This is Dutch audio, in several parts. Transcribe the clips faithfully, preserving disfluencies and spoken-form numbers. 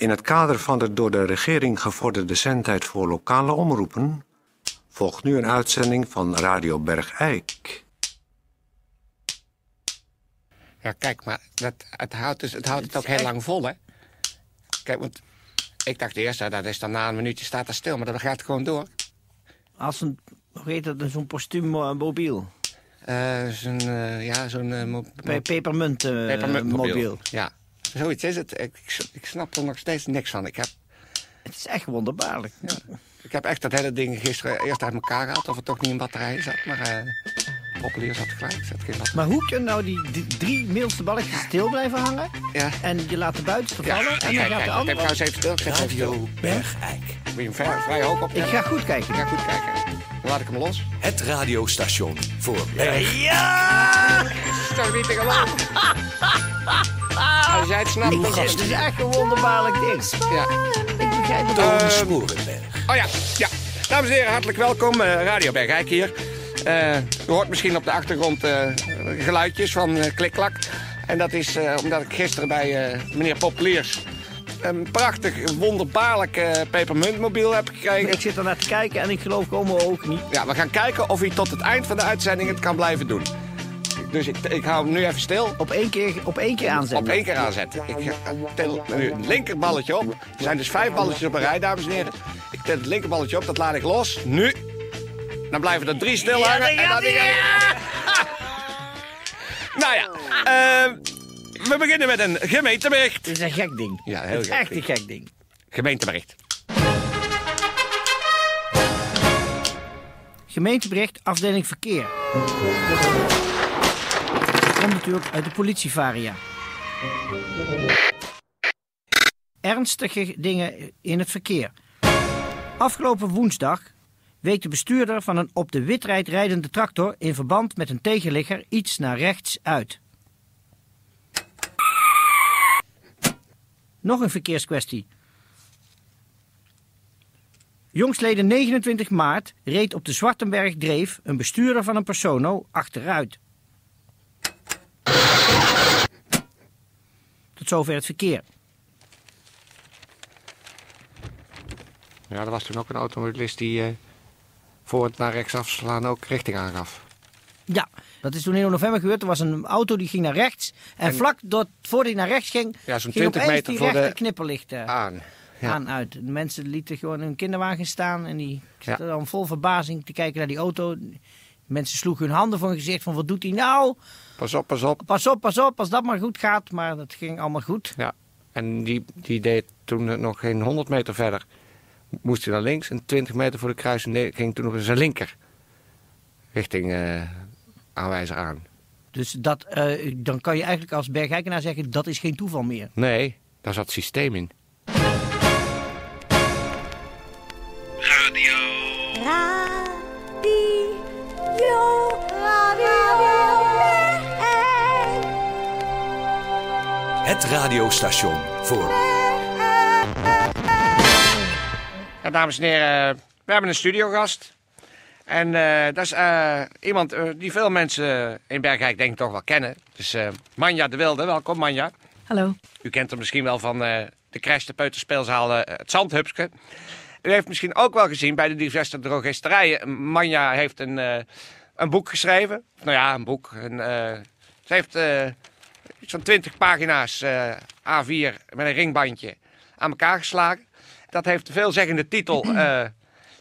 In het kader van de door de regering gevorderde zendtijd voor lokale omroepen volgt nu een uitzending van Radio Bergeijk. Ja, kijk, maar dat, het, houdt dus, het houdt het ook heel lang vol, hè? Kijk, want ik dacht eerst, dat is dan na een minuutje staat dat stil, maar dat gaat gewoon door. Als een, hoe heet dat, zo'n postuummobiel? Uh, zo'n, uh, ja, zo'n... Uh, mo- Pepermunt, uh, Pepermuntmobiel. Mobiel. Ja, zoiets is het. Ik, ik, ik snap er nog steeds niks van. Ik heb... Het is echt wonderbaarlijk. Ja. Ik heb echt dat hele ding gisteren eerst uit elkaar gehaald, of het toch niet in batterij zat, maar... Uh... Populier zat klaar, zat geen last. Maar hoe kun je nou die, die drie middelste balletjes stil blijven hangen? Ja. En je laat de buitenste vallen, ja, en dan gaat de andere... Ik heb trouwens even stil, ik zet even stil. Bergeijk. Moet je hem ver, vrij hoog op. Ik ga goed kijken. Ik ga goed kijken. Dan laat ik hem los. Het radiostation voor Bergeijk. Ja! Het is toch niet te geloven? Als jij het snapt, dan gaat het. Het is echt een wonderbaarlijk ding. Ja. Ik begrijp het ook. Toon Sporenberg. Oh ja, ja. Dames en heren, hartelijk welkom. Uh, Radio Bergeijk hier. Uh, je hoort misschien op de achtergrond uh, geluidjes van uh, klikklak. En dat is uh, omdat ik gisteren bij uh, meneer Popliers een prachtig, wonderbaarlijk uh, pepermuntmobiel heb gekregen. Ik zit er naar te kijken en ik geloof komen we ook niet. Ja, we gaan kijken of hij tot het eind van de uitzending het kan blijven doen. Dus ik, ik hou hem nu even stil. Op één keer, op één keer aanzetten? Op één keer aanzetten. Ik uh, tel nu het linkerballetje op. Er zijn dus vijf balletjes op een rij, dames en heren. Ik tel het linkerballetje op, dat laat ik los. Nu... Dan blijven er drie stil hangen. Ja, en dan die... ja. Nou ja, uh, we beginnen met een gemeentebericht. Het is een gek ding. Ja, heel het is gek echt ding. Een gek ding. Gemeentebericht. Gemeentebericht, afdeling verkeer. Dat komt natuurlijk uit de politievaria. Ernstige dingen in het verkeer. Afgelopen woensdag... week de bestuurder van een op de witrijd rijdende tractor in verband met een tegenligger iets naar rechts uit. Nog een verkeerskwestie. Jongstleden negenentwintig maart reed op de Zwartenbergdreef een bestuurder van een Persono achteruit. Tot zover het verkeer. Ja, er was toen ook een automobilist die... Uh... voor het naar rechts afslaan ook richting aangaf. Ja, dat is toen in november gebeurd. Er was een auto die ging naar rechts. En, en vlak door, voordat hij naar rechts ging... Ja, zo'n ging twintig meter voor de knipperlichten aan. Ja. Aan uit. De mensen lieten gewoon hun kinderwagen staan. En die zaten ja. dan vol verbazing te kijken naar die auto. De mensen sloegen hun handen voor hun gezicht van... Wat doet hij nou? Pas op, pas op. Pas op, pas op. Als dat maar goed gaat. Maar dat ging allemaal goed. Ja. En die, die deed toen nog geen honderd meter verder... moest hij naar links en twintig meter voor de kruising ging toen nog eens zijn linker richting uh, aanwijzer aan. Dus dat, uh, dan kan je eigenlijk als Bergeijkenaar zeggen, dat is geen toeval meer. Nee, daar zat systeem in. Radio. Radio. Radio. Het radiostation voor... Ja, dames en heren, we hebben een studiogast. En uh, dat is uh, iemand uh, die veel mensen in Bergeijk denk ik toch wel kennen. Dus uh, Manja de Wilde, welkom Manja. Hallo. U kent hem misschien wel van uh, de crash, de peuterspeelzaal, uh, het Zandhupske. U heeft misschien ook wel gezien bij de diverse drogisterijen. Manja heeft een, uh, een boek geschreven. Nou ja, een boek. Een, uh, ze heeft uh, zo'n twintig pagina's uh, A vier met een ringbandje aan elkaar geslagen. Dat heeft de veelzeggende titel uh,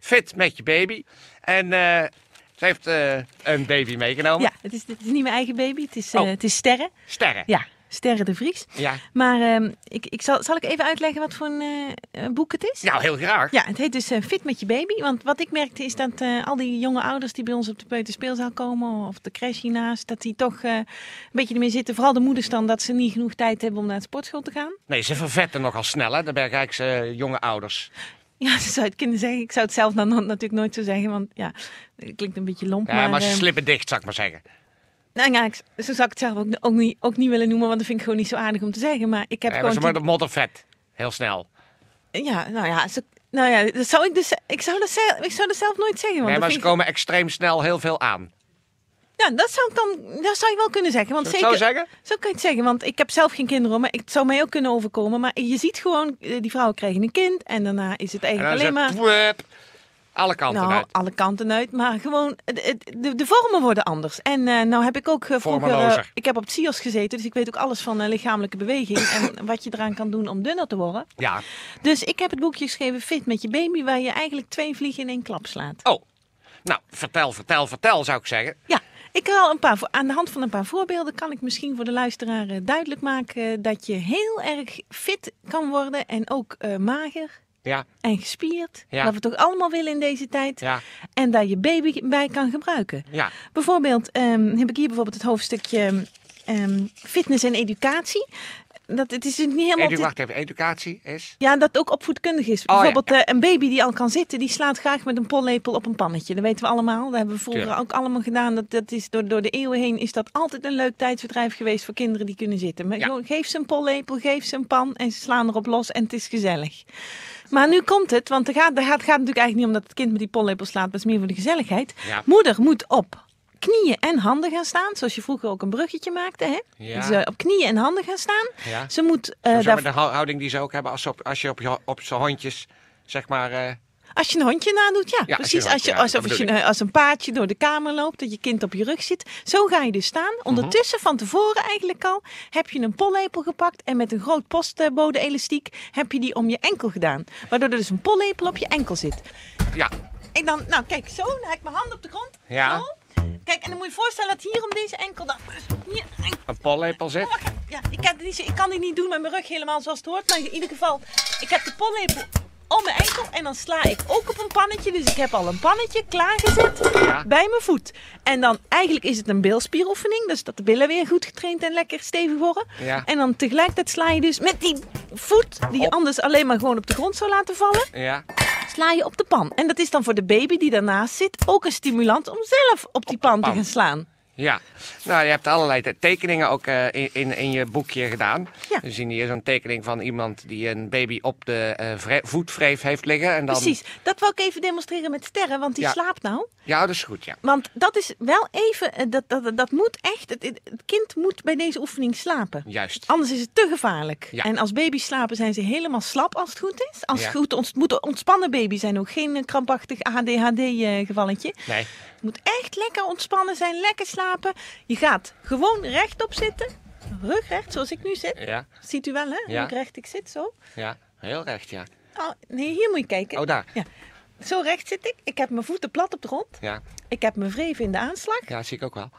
Fit met je baby. En uh, ze heeft uh, een baby meegenomen. Ja, het is, het is niet mijn eigen baby. Het is, uh, oh. het is Sterre. Sterre? Ja, Sterre de Vries. Ja. Maar uh, ik, ik zal, zal ik even uitleggen wat voor een uh, boek het is? Nou, heel graag. Ja, het heet dus uh, Fit met je baby. Want wat ik merkte is dat uh, al die jonge ouders die bij ons op de peuterspeelzaal komen... of de crash hiernaast, dat die toch uh, een beetje ermee zitten. Vooral de moeders dan, dat ze niet genoeg tijd hebben om naar de sportschool te gaan. Nee, ze vervetten nogal snel, hè, de Bergeijkse uh, jonge ouders. Ja, ze zou het kunnen zeggen. Ik zou het zelf dan natuurlijk nooit zo zeggen, want ja, het klinkt een beetje lomp. Ja, maar, maar ze uh, slippen dicht, zou ik maar zeggen. Nou ja, ik, zo zou ik het zelf ook, ook, niet, ook niet willen noemen, want dat vind ik gewoon niet zo aardig om te zeggen. Maar ik heb nee, gewoon... Maar ze worden moddervet, heel snel. Ja, nou ja, zo, nou ja dat zou ik, dus, ik, zou dat, ik zou dat zelf nooit zeggen. Want nee, maar ze ik... komen extreem snel heel veel aan. Ja, dat zou, ik dan, dat zou je wel kunnen zeggen. Want zou zeker, zeggen? Zo kan je het zeggen, want ik heb zelf geen kinderen, maar het zou mij ook kunnen overkomen. Maar je ziet gewoon, die vrouwen krijgen een kind en daarna is het eigenlijk alleen maar... Pwep, alle kanten nou, uit. alle kanten uit, maar gewoon, de, de, de vormen worden anders. En uh, nou heb ik ook uh, vroeger... Uh, ik heb op het S I O S gezeten, dus ik weet ook alles van uh, lichamelijke beweging en wat je eraan kan doen om dunner te worden. Ja. Dus ik heb het boekje geschreven, Fit met je baby, waar je eigenlijk twee vliegen in één klap slaat. Oh, nou, vertel, vertel, vertel, zou ik zeggen. Ja. Ik kan al een paar, aan de hand van een paar voorbeelden kan ik misschien voor de luisteraar duidelijk maken dat je heel erg fit kan worden en ook uh, mager ja. en gespierd. Ja. Wat we toch allemaal willen in deze tijd. Ja. En daar je baby bij kan gebruiken. Ja. Bijvoorbeeld um, heb ik hier bijvoorbeeld het hoofdstukje um, fitness en educatie. Dat, het is niet helemaal Edu, wacht even, educatie is? Ja, dat ook opvoedkundig is. Oh, bijvoorbeeld ja. uh, een baby die al kan zitten, die slaat graag met een pollepel op een pannetje. Dat weten we allemaal. Dat hebben we vroeger Tuurlijk. ook allemaal gedaan. Dat, dat is door, door de eeuwen heen is dat altijd een leuk tijdsverdrijf geweest voor kinderen die kunnen zitten. Maar ja. Geef ze een pollepel, geef ze een pan en ze slaan erop los en het is gezellig. Maar nu komt het, want het gaat, gaat, gaat natuurlijk eigenlijk niet om dat het kind met die pollepel slaat, maar het is meer voor de gezelligheid. Ja. Moeder moet op knieën en handen gaan staan, zoals je vroeger ook een bruggetje maakte. Hè? Ja. Dus uh, op knieën en handen gaan staan. Ja. Ze moet... Uh, daar... De houding die ze ook hebben als, ze op, als je op, je, op z'n hondjes, zeg maar... Uh... Als je een hondje nadoet, ja, ja precies. Als, je, als, je, als, als, je, als een paardje door de kamer loopt, dat je kind op je rug zit. Zo ga je dus staan. Ondertussen, van tevoren eigenlijk al, heb je een pollepel gepakt. En met een groot postbode-elastiek heb je die om je enkel gedaan. Waardoor er dus een pollepel op je enkel zit. Ja. En dan, nou kijk, zo, dan heb ik mijn hand op de grond. Ja. Zo. Kijk, en dan moet je voorstellen dat hier om deze enkel... Dan, hier, enkel. Een pollepel zit? Oh, ja, ik, heb, ik kan dit niet doen met mijn rug helemaal zoals het hoort. Maar in ieder geval, ik heb de pollepel om mijn enkel. En dan sla ik ook op een pannetje. Dus ik heb al een pannetje klaargezet ja. bij mijn voet. En dan eigenlijk is het een bilspieroefening. Dus dat de billen weer goed getraind en lekker stevig worden. Ja. En dan tegelijkertijd sla je dus met die voet... die je anders alleen maar gewoon op de grond zou laten vallen... Ja. Sla je op de pan. En dat is dan voor de baby die daarnaast zit ook een stimulant om zelf op die op pan, pan te gaan slaan. Ja, nou je hebt allerlei tekeningen ook uh, in, in, in je boekje gedaan. Ja. We zien hier zo'n tekening van iemand die een baby op de uh, vre- voetvreef heeft liggen. En dan... Precies, dat wil ik even demonstreren met Sterre, want die ja. slaapt nou. Ja, dat is goed, ja. Want dat is wel even, dat, dat, dat moet echt, het, het kind moet bij deze oefening slapen. Juist. Anders is het te gevaarlijk. Ja. En als baby's slapen zijn ze helemaal slap als het goed is. Als ja. het goed ont, moet ontspannen baby zijn ook geen krampachtig A D H D-gevalletje. Uh, nee. Het moet echt lekker ontspannen zijn, lekker slapen. Je gaat gewoon rechtop zitten, rugrecht, zoals ik nu zit. Ja. Ziet u wel, hè? Ja. Hoe recht ik zit, zo. Ja, heel recht, ja. Oh, nee, hier moet je kijken. Oh, daar. Ja. Zo recht zit ik. Ik heb mijn voeten plat op de grond. Ja. Ik heb mijn wreven in de aanslag. Ja, dat zie ik ook wel.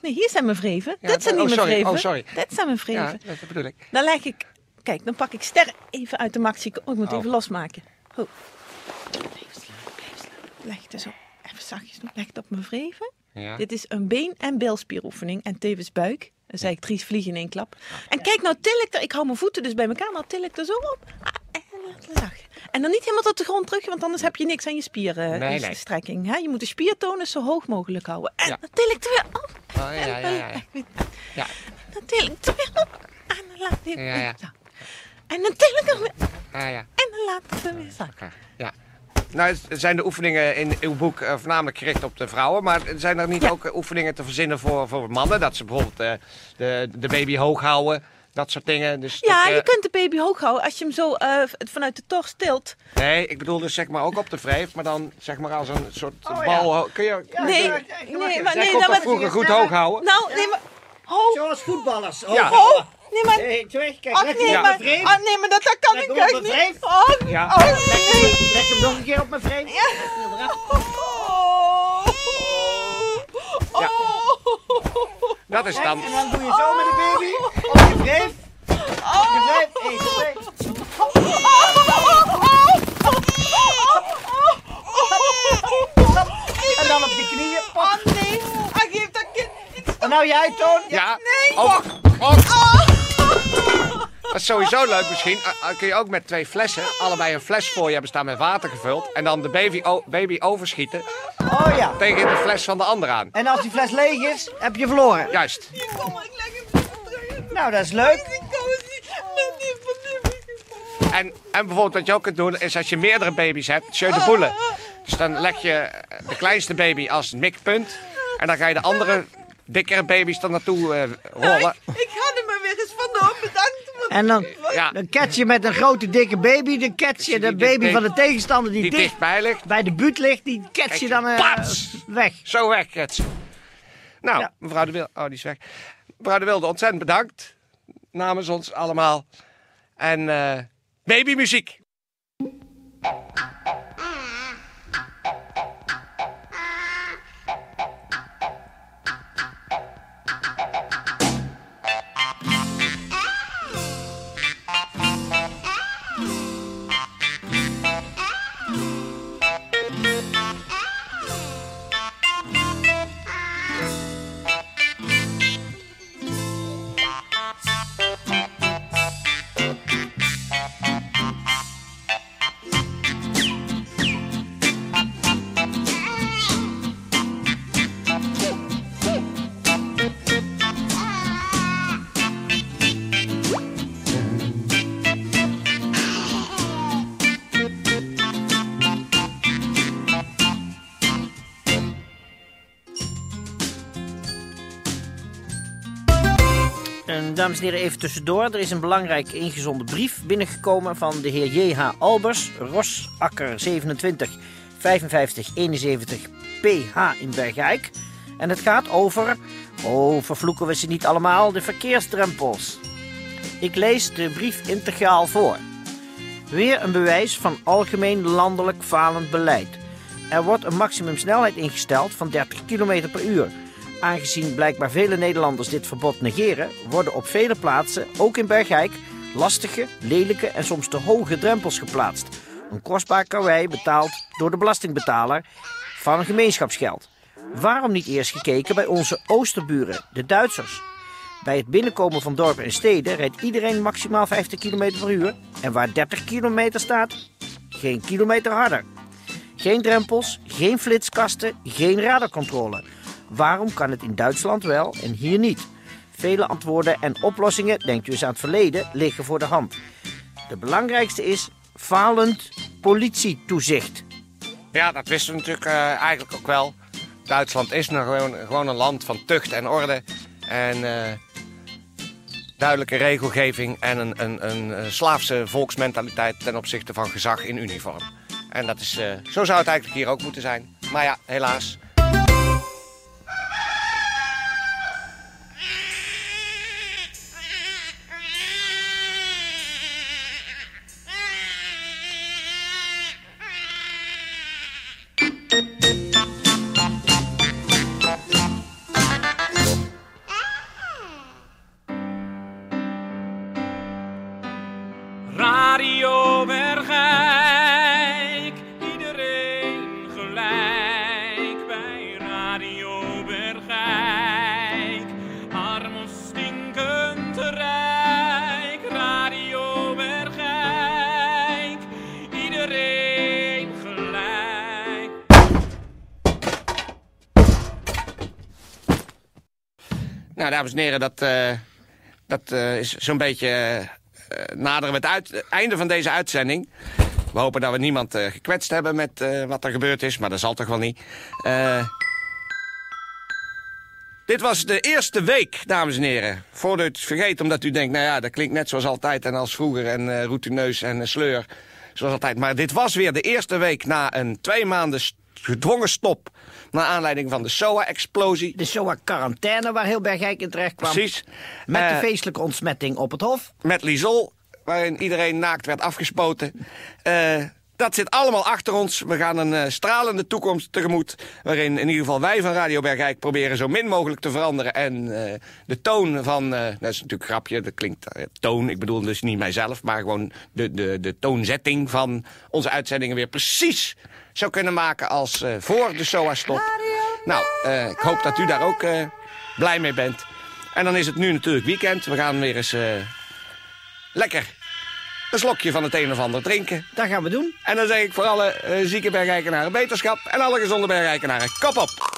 Nee, hier zijn mijn wreven. Ja, dat zijn niet oh, mijn wreven. Oh, sorry. Dat zijn mijn wreven. Ja, dat bedoel ik. Dan leg ik... Kijk, dan pak ik Sterre even uit de maxi. Oh, ik moet oh. even losmaken. Oh. Blijf slapen, blijf slapen. Leg het er zo. Even zachtjes doen. Leg het op mijn wreven. Ja. Dit is een been- en bilspieroefening en tevens buik. Dan zei ik drie vliegen in één klap. En kijk, nou til ik er... Ik hou mijn voeten dus bij elkaar. Nou til ik er zo op. En dan niet helemaal tot de grond terug, want anders heb je niks aan je spierstrekking. Nee, nee. Je moet de spiertonus zo hoog mogelijk houden. En ja. dan til ik er weer op. Oh, ja, ja, ja, ja. Ja. Dan til ik er weer op. En dan laat ik ja, ja. En dan til ik er weer op. Ja, ja. En dan laat ik er weer zakken. Ja. Nou, zijn de oefeningen in uw boek uh, voornamelijk gericht op de vrouwen. Maar zijn er niet ja. ook oefeningen te verzinnen voor, voor mannen? Dat ze bijvoorbeeld uh, de, de baby hoog houden, dat soort dingen. Dus ja, dat, uh... je kunt de baby hoog houden als je hem zo uh, vanuit de tors tilt. Nee, ik bedoel dus zeg maar ook op de wreef, maar dan zeg maar als een soort oh, bal... Ja. Kun je, ja, nee, nee, nee, maar... Zij nee, kon nou, toch vroeger goed hoog houden? Nou, nee, maar... Ho. Zoals voetballers. Ho. Ja. Ho. Nee, maar... Nee, terug, kijk, ach, nee, maar... Oh, nee, maar dat, dat kan ik echt niet. Oh, ja. oh, nee. Leg hem nog een keer op mijn vreemd. Ja. Oh. Oh. Ja. Dat is dan... En dan doe je zo met de baby. Op je vreemd. Op je vreemd. Eén, twee. En dan op je knieën. Oh, nee. Hij geeft dat kind iets. En nou jij, Toon? Ja. Nee. Oh. Oh. Dat is sowieso leuk misschien. Uh, kun je ook met twee flessen, allebei een fles voor je hebben staan met water gevuld. En dan de baby, o- baby overschieten oh, ja. tegen de fles van de ander aan. En als die fles leeg is, heb je verloren. Juist. Nou, dat is leuk. En, en bijvoorbeeld wat je ook kunt doen, is als je meerdere baby's hebt, jeu de boule. Dus dan leg je de kleinste baby als mikpunt. En dan ga je de andere dikkere baby's er naartoe uh, rollen. Nou, ik, ik ga er maar weer eens vandoor, bedankt. En dan, ja. dan catch je met een grote dikke baby, dan catch je de baby van de tegenstander die, die dicht, dicht bij de buurt ligt, die catch Kijk, je dan uh, weg. Zo weg, catchen. Nou, ja. mevrouw de Wilde, oh die is weg. Mevrouw de Wilde, ontzettend bedankt namens ons allemaal. En uh, babymuziek. Dames en heren, even tussendoor. Er is een belangrijk ingezonden brief binnengekomen van de heer J H. Albers, Rosakker zevenentwintig vijfenvijftig eenenzeventig P H in Bergeijk. En het gaat over, oh vervloeken we ze niet allemaal, de verkeersdrempels. Ik lees de brief integraal voor. Weer een bewijs van algemeen landelijk falend beleid. Er wordt een maximumsnelheid ingesteld van dertig kilometer per uur. Aangezien blijkbaar vele Nederlanders dit verbod negeren, worden op vele plaatsen, ook in Bergeijk, lastige, lelijke en soms te hoge drempels geplaatst. Een kostbaar karwei betaald door de belastingbetaler van gemeenschapsgeld. Waarom niet eerst gekeken bij onze oosterburen, de Duitsers? Bij het binnenkomen van dorpen en steden rijdt iedereen maximaal vijftig kilometer per uur. En waar dertig kilometer staat, geen kilometer harder. Geen drempels, geen flitskasten, geen radarcontrole. Waarom kan het in Duitsland wel en hier niet? Vele antwoorden en oplossingen, denkt u eens aan het verleden, liggen voor de hand. De belangrijkste is falend politietoezicht. Ja, dat wisten we natuurlijk uh, eigenlijk ook wel. Duitsland is nog gewoon, gewoon een land van tucht en orde. En uh, duidelijke regelgeving en een, een, een slaafse volksmentaliteit ten opzichte van gezag in uniform. En dat is, uh, zo zou het eigenlijk hier ook moeten zijn. Maar ja, helaas. Radio Bergeijk, iedereen gelijk bij Radio Bergeijk. Arm of stinkend rijk, Radio Bergeijk, iedereen gelijk. Nou, dames en heren, dat, uh, dat uh, is zo'n beetje... Uh, naderen we het, uit, het einde van deze uitzending. We hopen dat we niemand uh, gekwetst hebben met uh, wat er gebeurd is, maar dat zal toch wel niet. Uh, dit was de eerste week, dames en heren. Voordat u het vergeet, omdat u denkt, nou ja, dat klinkt net zoals altijd en als vroeger en uh, routineus en uh, sleur, zoals altijd. Maar dit was weer de eerste week na een twee maanden st- gedwongen stop naar aanleiding van de S O A-explosie. De S O A-quarantaine waar heel Bergeijk in terecht kwam. Precies. Met uh, de feestelijke ontsmetting op het Hof. Met Liesel, waarin iedereen naakt werd afgespoten. Uh, dat zit allemaal achter ons. We gaan een uh, stralende toekomst tegemoet. Waarin in ieder geval wij van Radio Bergeijk proberen zo min mogelijk te veranderen. En uh, de toon van... Uh, dat is natuurlijk een grapje, dat klinkt uh, toon. Ik bedoel dus niet mijzelf, maar gewoon de, de, de toonzetting van onze uitzendingen weer precies... zou kunnen maken als uh, voor de S O A-stop. Nou, uh, ik hoop dat u daar ook uh, blij mee bent. En dan is het nu natuurlijk weekend. We gaan weer eens uh, lekker een slokje van het een of ander drinken. Dat gaan we doen. En dan zeg ik voor alle uh, zieke Bergijkenaren beterschap... en alle gezonde Bergijkenaren, kop op!